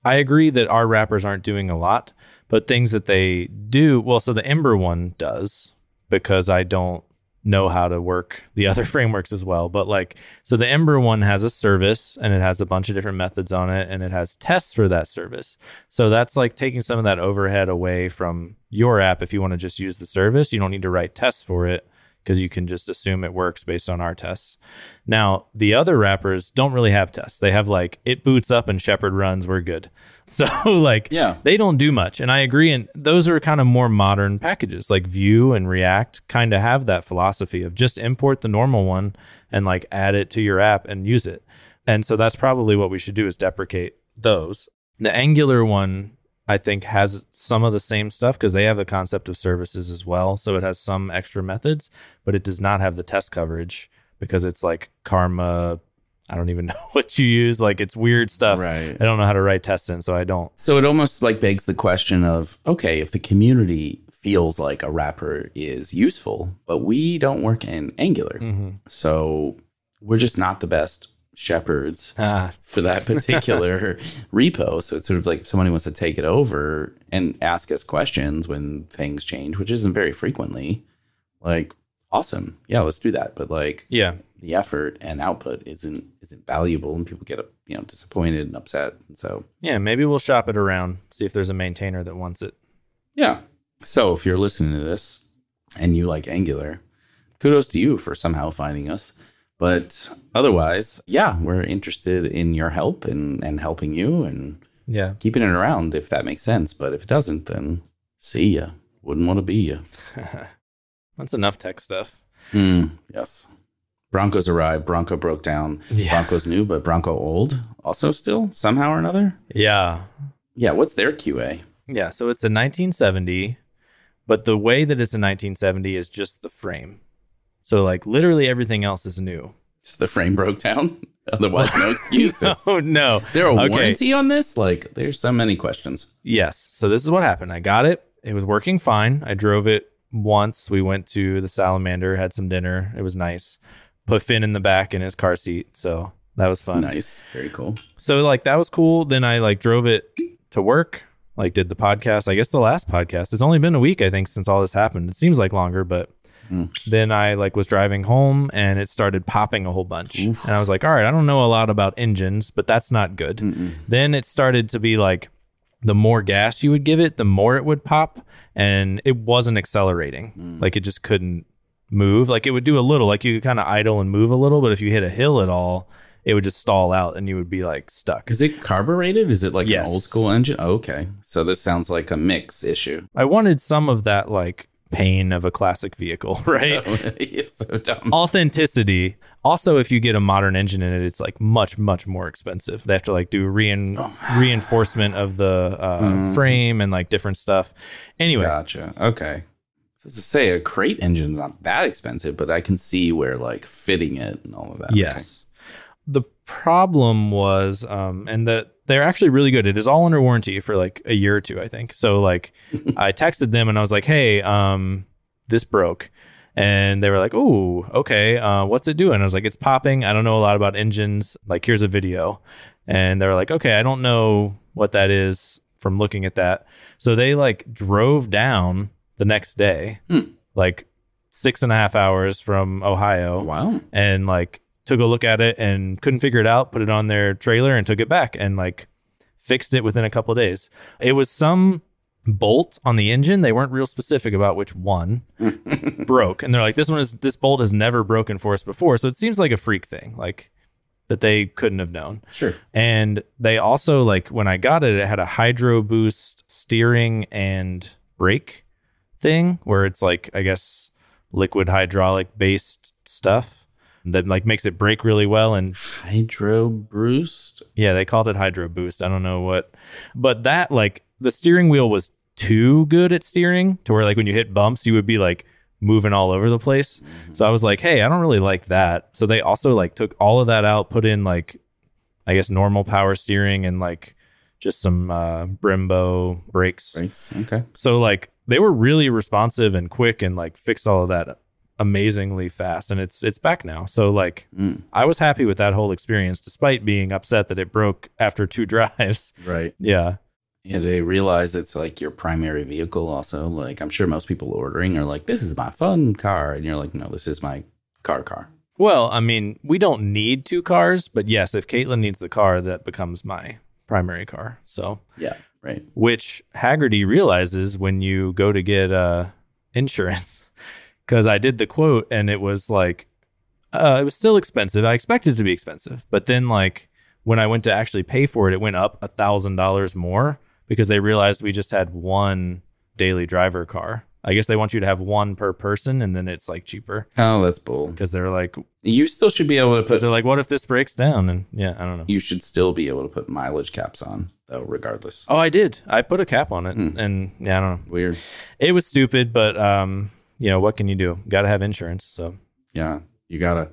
I agree that our wrappers aren't doing a lot, but things that they do, well, so the Ember one does because I don't know how to work the other frameworks as well. But like, so the Ember one has a service and it has a bunch of different methods on it and it has tests for that service. So that's like taking some of that overhead away from your app. If you want to just use the service, you don't need to write tests for it because you can just assume it works based on our tests. Now, the other wrappers don't really have tests. They have like, it boots up and Shepherd runs, we're good. So like, yeah, they don't do much. And I agree. And those are kind of more modern packages like Vue and React kind of have that philosophy of just import the normal one and like add it to your app and use it. And so that's probably what we should do is deprecate those. The Angular one, I think, has some of the same stuff because they have the concept of services as well. So it has some extra methods, but it does not have the test coverage because it's like Karma. I don't even know what you use. Like it's weird stuff. Right. I don't know how to write tests in, so I don't. So it almost like begs the question of, okay, if the community feels like a wrapper is useful, but we don't work in Angular. Mm-hmm. So we're just not the best shepherds ah. for that particular repo. So it's sort of like somebody wants to take it over and ask us questions when things change, which isn't very frequently. Like, awesome. Yeah, let's do that. But like, yeah, the effort and output isn't isn't valuable and people get, you know, disappointed and upset. And so, yeah, maybe we'll shop it around, see if there's a maintainer that wants it. Yeah. So if you're listening to this and you like Angular, kudos to you for somehow finding us. But otherwise, yeah, we're interested in your help and, and helping you and yeah, keeping it around if that makes sense. But if it doesn't, then see ya. Wouldn't want to be ya. That's enough tech stuff. Mm, yes. Broncos arrived. Bronco broke down. Yeah. Bronco's new, but Bronco old also still somehow or another. Yeah. Yeah. What's their Q A? Yeah. So it's a nineteen seventy, but the way that it's a nineteen seventy is just the frame. So, like, literally everything else is new. So the frame broke down? Otherwise, no excuses. Oh, no, no. Is there a okay. warranty on this? Like, there's so many questions. Yes. So this is what happened. I got it. It was working fine. I drove it once. We went to the Salamander, had some dinner. It was nice. Put Finn in the back in his car seat. So that was fun. Nice. Very cool. So, like, that was cool. Then I, like, drove it to work. Like, did the podcast. I guess the last podcast. It's only been a week, I think, since all this happened. It seems like longer, but... Then I like was driving home and it started popping a whole bunch. Oof. And I was like, all right, I don't know a lot about engines, but that's not good. Mm-mm. Then it started to be like the more gas you would give it, the more it would pop. And it wasn't accelerating. Mm. Like it just couldn't move. Like it would do a little, like you could kind of idle and move a little. But if you hit a hill at all, it would just stall out and you would be like stuck. Is it carbureted? Is it like yes. an old school engine? Oh, okay. So this sounds like a mix issue. I wanted some of that like pain of a classic vehicle, right? Oh, it's so dumb. Authenticity. Also, if you get a modern engine in it, it's like much, much more expensive. They have to like do rein- oh. reinforcement of the uh, mm. frame and like different stuff. Anyway. Gotcha. Okay. So to say a crate engine's not that expensive, but I can see where like fitting it and all of that. Yes. Okay. The problem was, um, and that they're actually really good. It is all under warranty for like a year or two, I think. So like I texted them and I was like, hey, um, this broke. And they were like, oh, okay, uh, what's it doing? I was like, it's popping. I don't know a lot about engines. Like, here's a video. And they were like, okay, I don't know what that is from looking at that. So they like drove down the next day, hmm. like six and a half hours from Ohio. Wow. And like took a look at it and couldn't figure it out, put it on their trailer and took it back and like fixed it within a couple of days. It was some bolt on the engine. They weren't real specific about which one broke, and they're like, this one is this bolt has never broken for us before, so it seems like a freak thing, like that they couldn't have known. Sure. And they also, like, when I got it, it had a hydro boost steering and brake thing where it's like, I guess, liquid hydraulic based stuff that like makes it brake really well. And hydro boost, yeah, they called it hydro boost. I don't know what, but that, like, the steering wheel was too good at steering to where, like, when you hit bumps, you would be like moving all over the place. Mm-hmm. So I was like, hey, I don't really like that. So they also like took all of that out, put in like, I guess, normal power steering and like just some uh, Brembo brakes. Brakes. Okay. So like they were really responsive and quick and like fixed all of that amazingly fast. And it's, it's back now. So like mm. I was happy with that whole experience, despite being upset that it broke after two drives. Right. Yeah. Yeah, they realize it's like your primary vehicle also. Like, I'm sure most people ordering are like, this is my fun car. And you're like, no, this is my car car. Well, I mean, we don't need two cars. But yes, if Caitlin needs the car, that becomes my primary car. So, yeah, right. Which Haggerty realizes when you go to get uh, insurance. Because I did the quote and it was like, uh, it was still expensive. I expected it to be expensive. But then, like, when I went to actually pay for it, it went up one thousand dollars more. Because they realized we just had one daily driver car. I guess they want you to have one per person, and then it's like cheaper. Oh, that's bull. Because they're like, you still should be able to put. They're like, what if this breaks down? And yeah, I don't know. You should still be able to put mileage caps on, though, regardless. Oh, I did. I put a cap on it, mm. and yeah, I don't know. Weird. It was stupid, but um, you know, what can you do? Got to have insurance. So yeah, you gotta,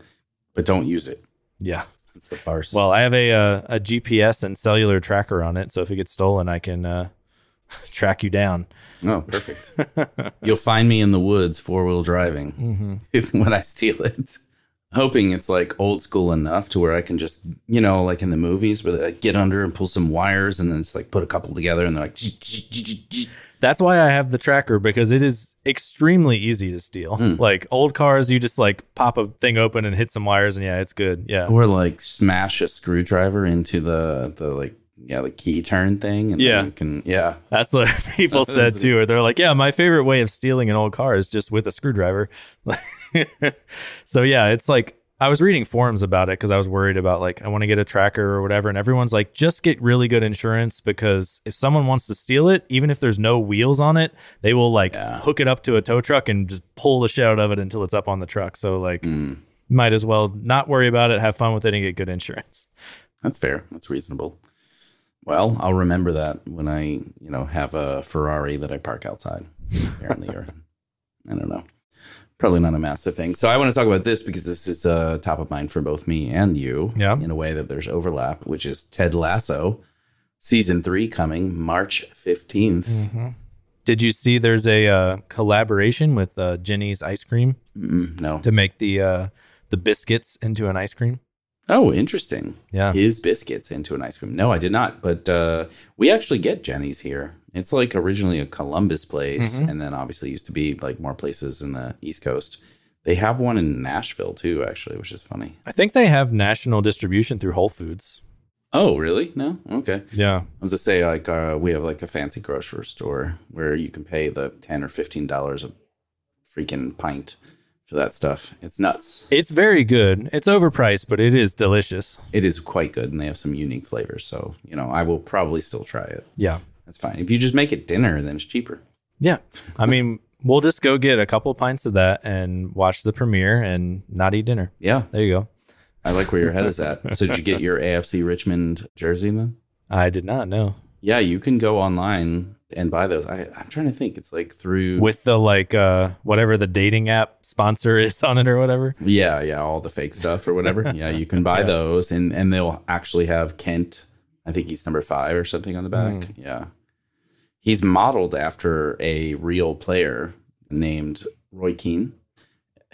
but don't use it. Yeah. It's the farce. Well, I have a uh, a G P S and cellular tracker on it, so if it gets stolen, I can uh, track you down. Oh, perfect. You'll find me in the woods, four-wheel driving, mm-hmm. if when I steal it. Hoping it's, like, old school enough to where I can just, you know, like in the movies, where they like, get under and pull some wires and then it's, like, put a couple together and they're like... That's why I have the tracker, because it is extremely easy to steal. Mm. Like old cars, you just like pop a thing open and hit some wires and yeah, it's good. Yeah. Or like smash a screwdriver into the, the like, yeah, the key turn thing. And yeah. You can, yeah. That's what people said too. Or they're like, yeah, my favorite way of stealing an old car is just with a screwdriver. So yeah, it's like, I was reading forums about it because I was worried about like, I want to get a tracker or whatever. And everyone's like, just get really good insurance, because if someone wants to steal it, even if there's no wheels on it, they will like yeah. hook it up to a tow truck and just pull the shit out of it until it's up on the truck. So like, mm. might as well not worry about it, have fun with it and get good insurance. That's fair. That's reasonable. Well, I'll remember that when I, you know, have a Ferrari that I park outside apparently, or I don't know. Probably not a massive thing. So I want to talk about this because this is uh, top of mind for both me and you yeah. in a way that there's overlap, which is Ted Lasso season three coming March fifteenth. Mm-hmm. Did you see there's a uh, collaboration with uh, Jenny's ice cream? Mm-mm, no. To make the uh, the biscuits into an ice cream? Oh, interesting. Yeah. His biscuits into an ice cream. No, I did not. But uh, we actually get Jenny's here. It's like originally a Columbus place, mm-hmm. and then obviously used to be like more places in the East Coast. They have one in Nashville too, actually, which is funny. I think they have national distribution through Whole Foods. Oh, really? No? Okay. Yeah. I was to say, like, uh, we have like a fancy grocery store where you can pay the ten dollars or fifteen dollars a freaking pint for that stuff. It's nuts. It's very good. It's overpriced, but it is delicious. It is quite good, and they have some unique flavors. So, you know, I will probably still try it. Yeah. That's fine. If you just make it dinner, then it's cheaper. Yeah. I mean, we'll just go get a couple pints of that and watch the premiere and not eat dinner. Yeah. There you go. I like where your head is at. So did you get your A F C Richmond jersey then? I did not, no. Yeah, you can go online and buy those. I, I'm trying to think. It's like through... With the like, uh, whatever the dating app sponsor is on it or whatever. Yeah, yeah, all the fake stuff or whatever. Yeah, you can buy yeah. those and, and they'll actually have Kent. I think he's number five or something on the back. Mm. Yeah. He's modeled after a real player named Roy Keane,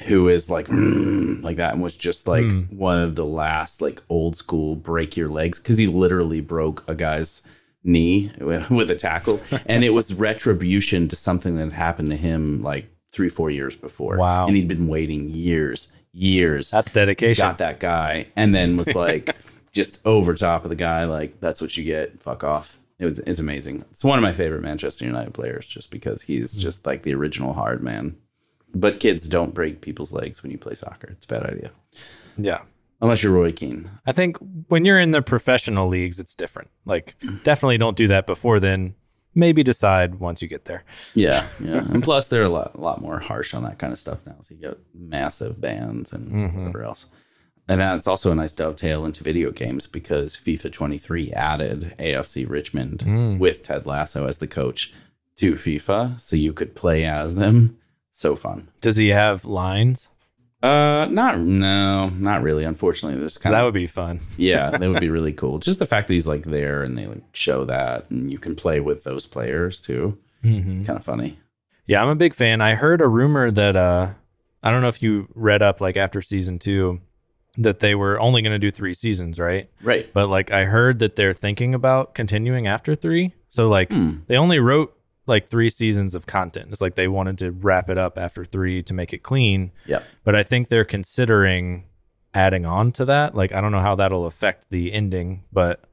who is like, mm, like that, and was just like mm. one of the last like old school break your legs, because he literally broke a guy's knee with a tackle. And it was retribution to something that happened to him like three, four years before. Wow. And he'd been waiting years, years. That's dedication. Got that guy. And then was like just over top of the guy. Like, that's what you get. Fuck off. It was, it's amazing. It's one of my favorite Manchester United players just because he's mm. just like the original hard man. But kids, don't break people's legs when you play soccer. It's a bad idea. Yeah. Unless you're Roy Keane. I think when you're in the professional leagues, it's different. Like, definitely don't do that before then. Maybe decide once you get there. Yeah, yeah. And plus, they're a lot, a lot more harsh on that kind of stuff now. So you get massive bans and mm-hmm. whatever else. And that's also a nice dovetail into video games, because FIFA twenty-three added A F C Richmond mm. with Ted Lasso as the coach to FIFA. So you could play as them. So fun. Does he have lines? Uh, not no, not really. Unfortunately, there's kind of that would be fun. Yeah, that would be really cool. Just the fact that he's like there and they like show that, and you can play with those players too. Mm-hmm. Kind of funny. Yeah, I'm a big fan. I heard a rumor that uh, I don't know if you read up like after season two that they were only going to do three seasons, right? Right. But like I heard that they're thinking about continuing after three. So like mm. they only wrote like three seasons of content. It's like they wanted to wrap it up after three to make it clean. Yeah. But I think they're considering adding on to that. Like, I don't know how that'll affect the ending, but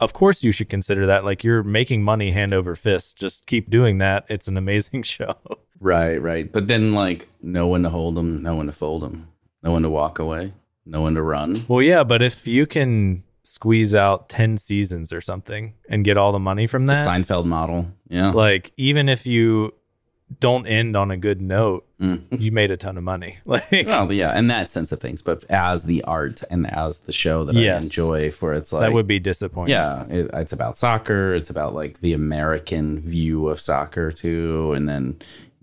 of course you should consider that. Like, you're making money hand over fist. Just keep doing that. It's an amazing show. Right, right. But then like no one to hold them, no one to fold them, no one to walk away, no one to run. Well, yeah, but if you can squeeze out ten seasons or something and get all the money from that, the Seinfeld model. Yeah. Like, even if you don't end on a good note, mm. you made a ton of money. Like, well, yeah, in that sense of things. But as the art and as the show that yes, I enjoy for it's like... That would be disappointing. Yeah. It, it's about soccer. It's about like the American view of soccer too. And then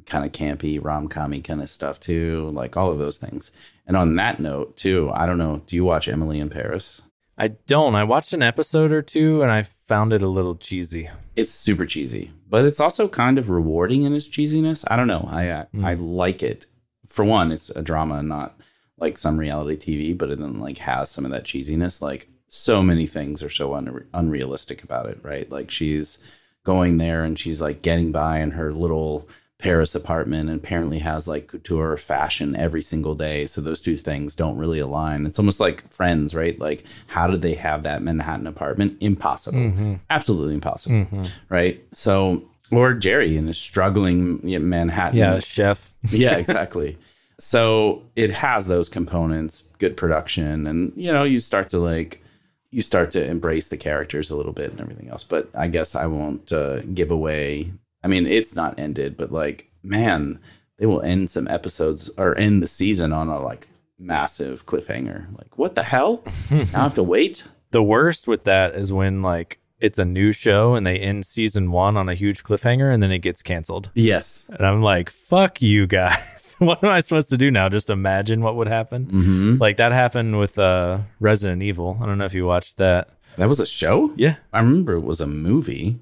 kind of campy, rom-com-y kind of stuff too. Like all of those things. And on that note too, I don't know. Do you watch Emily in Paris? I don't. I watched an episode or two and I found it a little cheesy. It's super cheesy, but it's also kind of rewarding in its cheesiness. I don't know. I mm. I like it. For one, it's a drama, not like some reality T V, but it then like has some of that cheesiness. Like so many things are so un- unrealistic about it, right? Like she's going there and she's like getting by in her little Paris apartment and apparently has like couture fashion every single day. So those two things don't really align. It's almost like Friends, right? Like, how did they have that Manhattan apartment? Impossible. Mm-hmm. Absolutely impossible. Mm-hmm. Right. So, or Jerry and his struggling Manhattan. Yeah. Chef. Yeah, exactly. So it has those components, good production. And, you know, you start to like, you start to embrace the characters a little bit and everything else. But I guess I won't uh, give away. I mean, it's not ended, but like, man, they will end some episodes or end the season on a like massive cliffhanger. Like, what the hell? Now I have to wait. The worst with that is when like it's a new show and they end season one on a huge cliffhanger and then it gets canceled. Yes. And I'm like, fuck you guys. What am I supposed to do now? Just imagine what would happen. Mm-hmm. Like that happened with uh, Resident Evil. I don't know if you watched that. That was a show? Yeah. I remember it was a movie.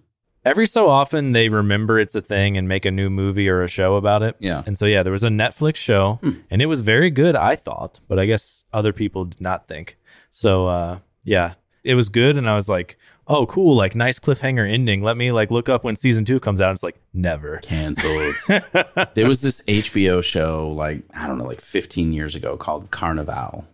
Every so often, they remember it's a thing and make a new movie or a show about it. Yeah. And so, yeah, there was a Netflix show, hmm. and it was very good, I thought, but I guess other people did not think. So, uh, yeah, it was good, and I was like, oh, cool, like, nice cliffhanger ending. Let me, like, look up when season two comes out. It's like, never. Canceled. There was this H B O show, like, I don't know, like fifteen years ago called Carnival,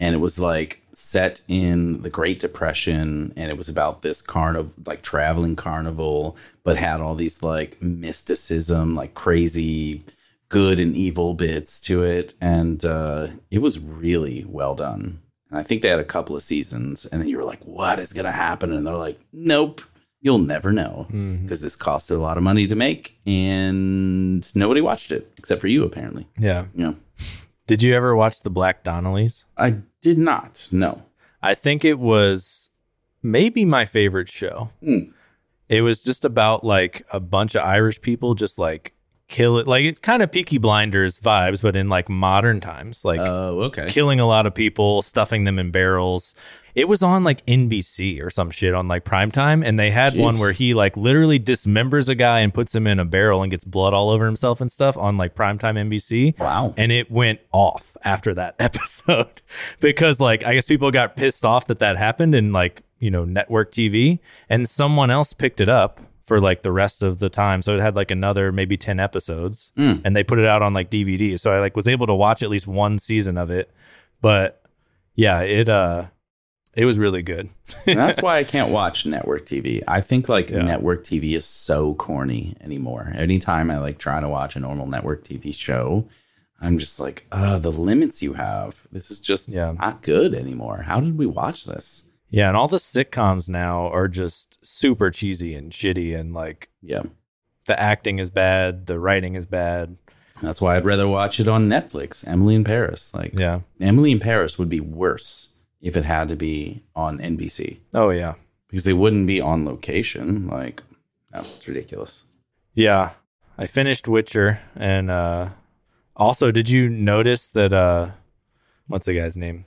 and it was, like, set in the Great Depression, and it was about this carnival, like traveling carnival, but had all these like mysticism, like crazy good and evil bits to it. And uh, it was really well done. And I think they had a couple of seasons, and then you were like, what is going to happen? And they're like, nope, you'll never know, because mm-hmm. this cost a lot of money to make and nobody watched it except for you, apparently. Yeah. Yeah. Did you ever watch The Black Donnellys? I did not, no. I think it was maybe my favorite show. Mm. It was just about like a bunch of Irish people just like kill it. Like it's kind of Peaky Blinders vibes, but in like modern times, like oh, okay. killing a lot of people, stuffing them in barrels. It was on like N B C or some shit on like primetime. And they had Jeez. one where he like literally dismembers a guy and puts him in a barrel and gets blood all over himself and stuff on like primetime N B C. Wow. And it went off after that episode because like, I guess people got pissed off that that happened and like, you know, network T V, and someone else picked it up for like the rest of the time. So it had like another maybe ten episodes mm. and they put it out on like D V D. So I like was able to watch at least one season of it, but yeah, it, uh, it was really good. That's why I can't watch network T V. I think like yeah. network T V is so corny anymore. Anytime I like try to watch a normal network T V show, I'm just like, oh, the limits you have. This is just yeah. not good anymore. How did we watch this? Yeah, and all the sitcoms now are just super cheesy and shitty, and like, yeah, the acting is bad, the writing is bad. That's why I'd rather watch it on Netflix. Emily in Paris, like, yeah, Emily in Paris would be worse if it had to be on N B C. Oh yeah, because they wouldn't be on location. Like, oh, it's ridiculous. Yeah, I finished Witcher, and uh, also, did you notice that? Uh, what's the guy's name?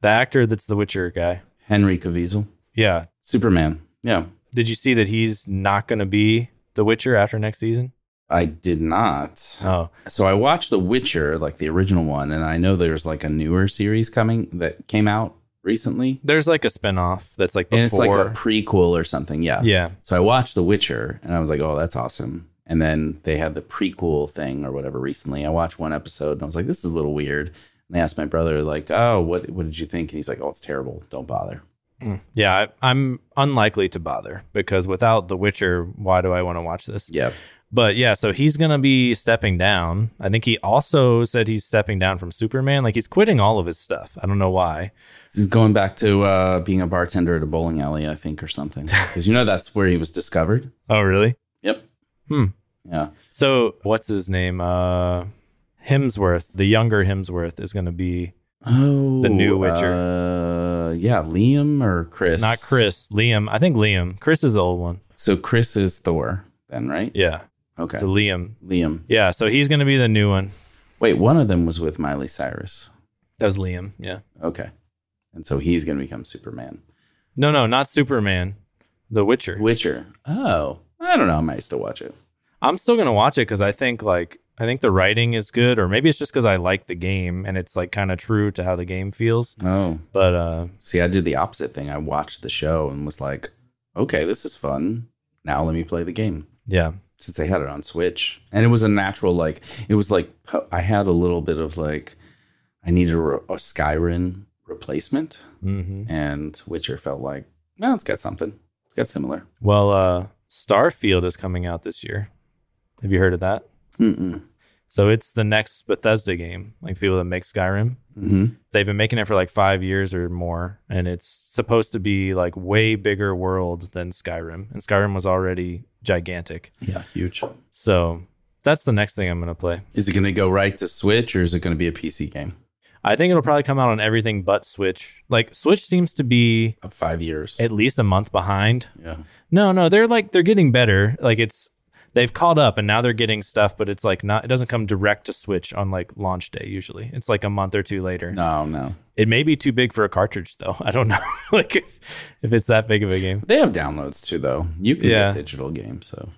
The actor that's the Witcher guy. Henry Caviezel. Yeah. Superman. Yeah. Did you see that he's not going to be the Witcher after next season? I did not. Oh. So I watched The Witcher, like the original one, and I know there's like a newer series coming that came out recently. There's like a spinoff that's like before. And it's like a prequel or something. Yeah. Yeah. So I watched The Witcher and I was like, oh, that's awesome. And then they had the prequel thing or whatever recently. I watched one episode and I was like, this is a little weird. And I asked my brother, like, oh, what what did you think? And he's like, oh, it's terrible. Don't bother. Mm. Yeah, I, I'm unlikely to bother because without The Witcher, why do I want to watch this? Yeah. But yeah, so he's going to be stepping down. I think he also said he's stepping down from Superman. Like he's quitting all of his stuff. I don't know why. He's going back to uh, being a bartender at a bowling alley, I think, or something. Because you know that's where he was discovered. Oh, really? Yep. Hmm. Yeah. So what's his name? Uh Hemsworth, the younger Hemsworth, is going to be oh, the new Witcher. Uh, yeah, Liam or Chris? Not Chris, Liam. I think Liam. Chris is the old one. So Chris is Thor then, right? Yeah. Okay. So Liam. Liam. Yeah, so he's going to be the new one. Wait, one of them was with Miley Cyrus. That was Liam, yeah. Okay. And so he's going to become Superman. No, no, not Superman. The Witcher. Witcher. Oh, I don't know. I might still watch it. I'm still going to watch it because I think like... I think the writing is good, or maybe it's just because I like the game and it's like kind of true to how the game feels. Oh, but uh, see, I did the opposite thing. I watched the show and was like, okay, this is fun. Now let me play the game. Yeah. Since they had it on Switch, and it was a natural, like it was like I had a little bit of like I needed a, re- a Skyrim replacement mm-hmm. and Witcher felt like, no, it's got something. It's got similar. Well, uh, Starfield is coming out this year. Have you heard of that? Mm-mm. So it's the next Bethesda game, like the people that make Skyrim. Mm-hmm. They've been making it for like five years or more, and it's supposed to be like way bigger world than Skyrim. And Skyrim was already gigantic. Yeah, huge. So that's the next thing I'm going to play. Is it going to go right to Switch, or is it going to be a P C game? I think it'll probably come out on everything but Switch. Like Switch seems to be up five years, at least a month behind. Yeah. No, no, they're like they're getting better. Like it's. They've caught up and now they're getting stuff, but it's like not, it doesn't come direct to Switch on like launch day. Usually it's like a month or two later. No, no. It may be too big for a cartridge though. I don't know. Like if, if it's that big of a game, they have downloads too though. You can yeah. get digital games. So,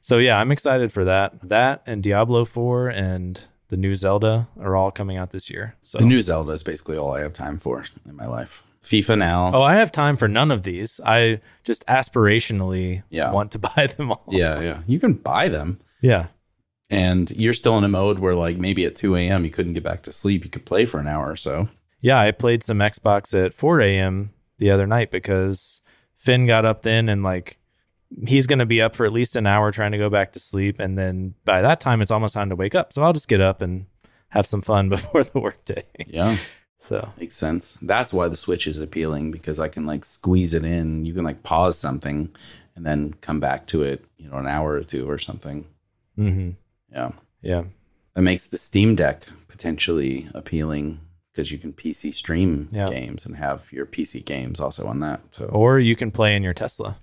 so yeah, I'm excited for that. That and Diablo four and the new Zelda are all coming out this year. So the new Zelda is basically all I have time for in my life. FIFA now. Oh, I have time for none of these. I just aspirationally yeah. want to buy them all. Yeah, yeah. You can buy them. Yeah. And you're still in a mode where like maybe at two a.m. you couldn't get back to sleep. You could play for an hour or so. Yeah, I played some Xbox at four a.m. the other night because Finn got up then and like he's going to be up for at least an hour trying to go back to sleep. And then by that time, it's almost time to wake up. So I'll just get up and have some fun before the workday. Yeah. So makes sense. That's why the Switch is appealing, because I can like squeeze it in. You can like pause something and then come back to it, you know, an hour or two or something. Mm-hmm. Yeah. Yeah. That makes the Steam Deck potentially appealing because you can P C stream yeah. games and have your P C games also on that. So. Or you can play in your Tesla.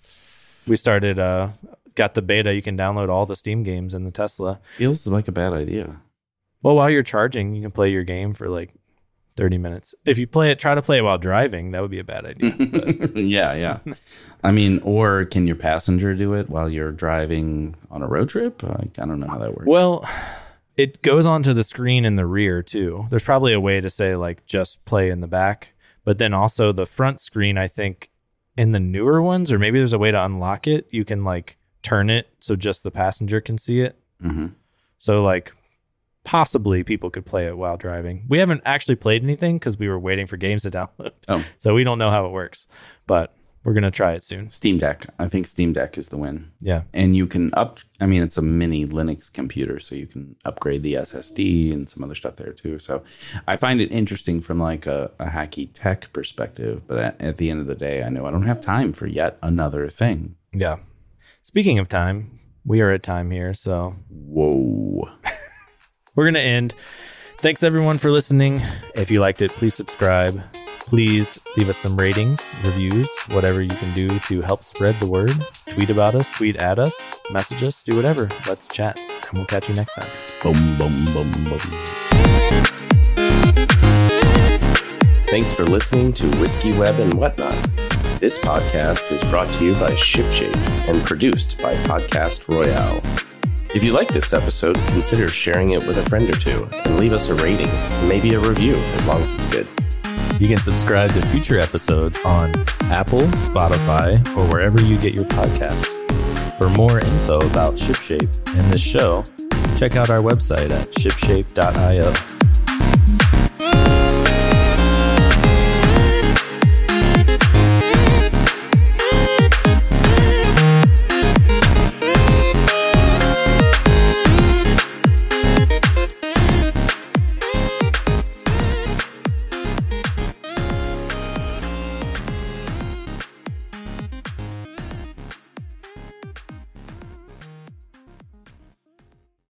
we started uh got the beta. You can download all the Steam games in the Tesla. Feels like a bad idea. Well, while you're charging, you can play your game for like thirty minutes. If you play it, try to play it while driving. That would be a bad idea. But. yeah, yeah. I mean, or can your passenger do it while you're driving on a road trip? I, I don't know how that works. Well, it goes onto the screen in the rear too. There's probably a way to say like just play in the back, but then also the front screen, I think in the newer ones, or maybe there's a way to unlock it. You can like turn it so just the passenger can see it. Mm-hmm. So like, possibly people could play it while driving. We haven't actually played anything because we were waiting for games to download. Oh. So we don't know how it works, but we're going to try it soon. Steam Deck. I think Steam Deck is the win. Yeah. And you can up, I mean, it's a mini Linux computer, so you can upgrade the S S D and some other stuff there too. So I find it interesting from like a, a hacky tech perspective, but at, at the end of the day, I know I don't have time for yet another thing. Yeah. Speaking of time, we are at time here, so. Whoa. We're going to end. Thanks, everyone, for listening. If you liked it, please subscribe. Please leave us some ratings, reviews, whatever you can do to help spread the word. Tweet about us, tweet at us, message us, do whatever. Let's chat, and we'll catch you next time. Boom, boom, boom, boom. Thanks for listening to Whiskey Web and Whatnot. This podcast is brought to you by Shipshape and produced by Podcast Royale. If you like this episode, consider sharing it with a friend or two and leave us a rating, maybe a review, as long as it's good. You can subscribe to future episodes on Apple, Spotify, or wherever you get your podcasts. For more info about Shipshape and this show, check out our website at shipshape dot io.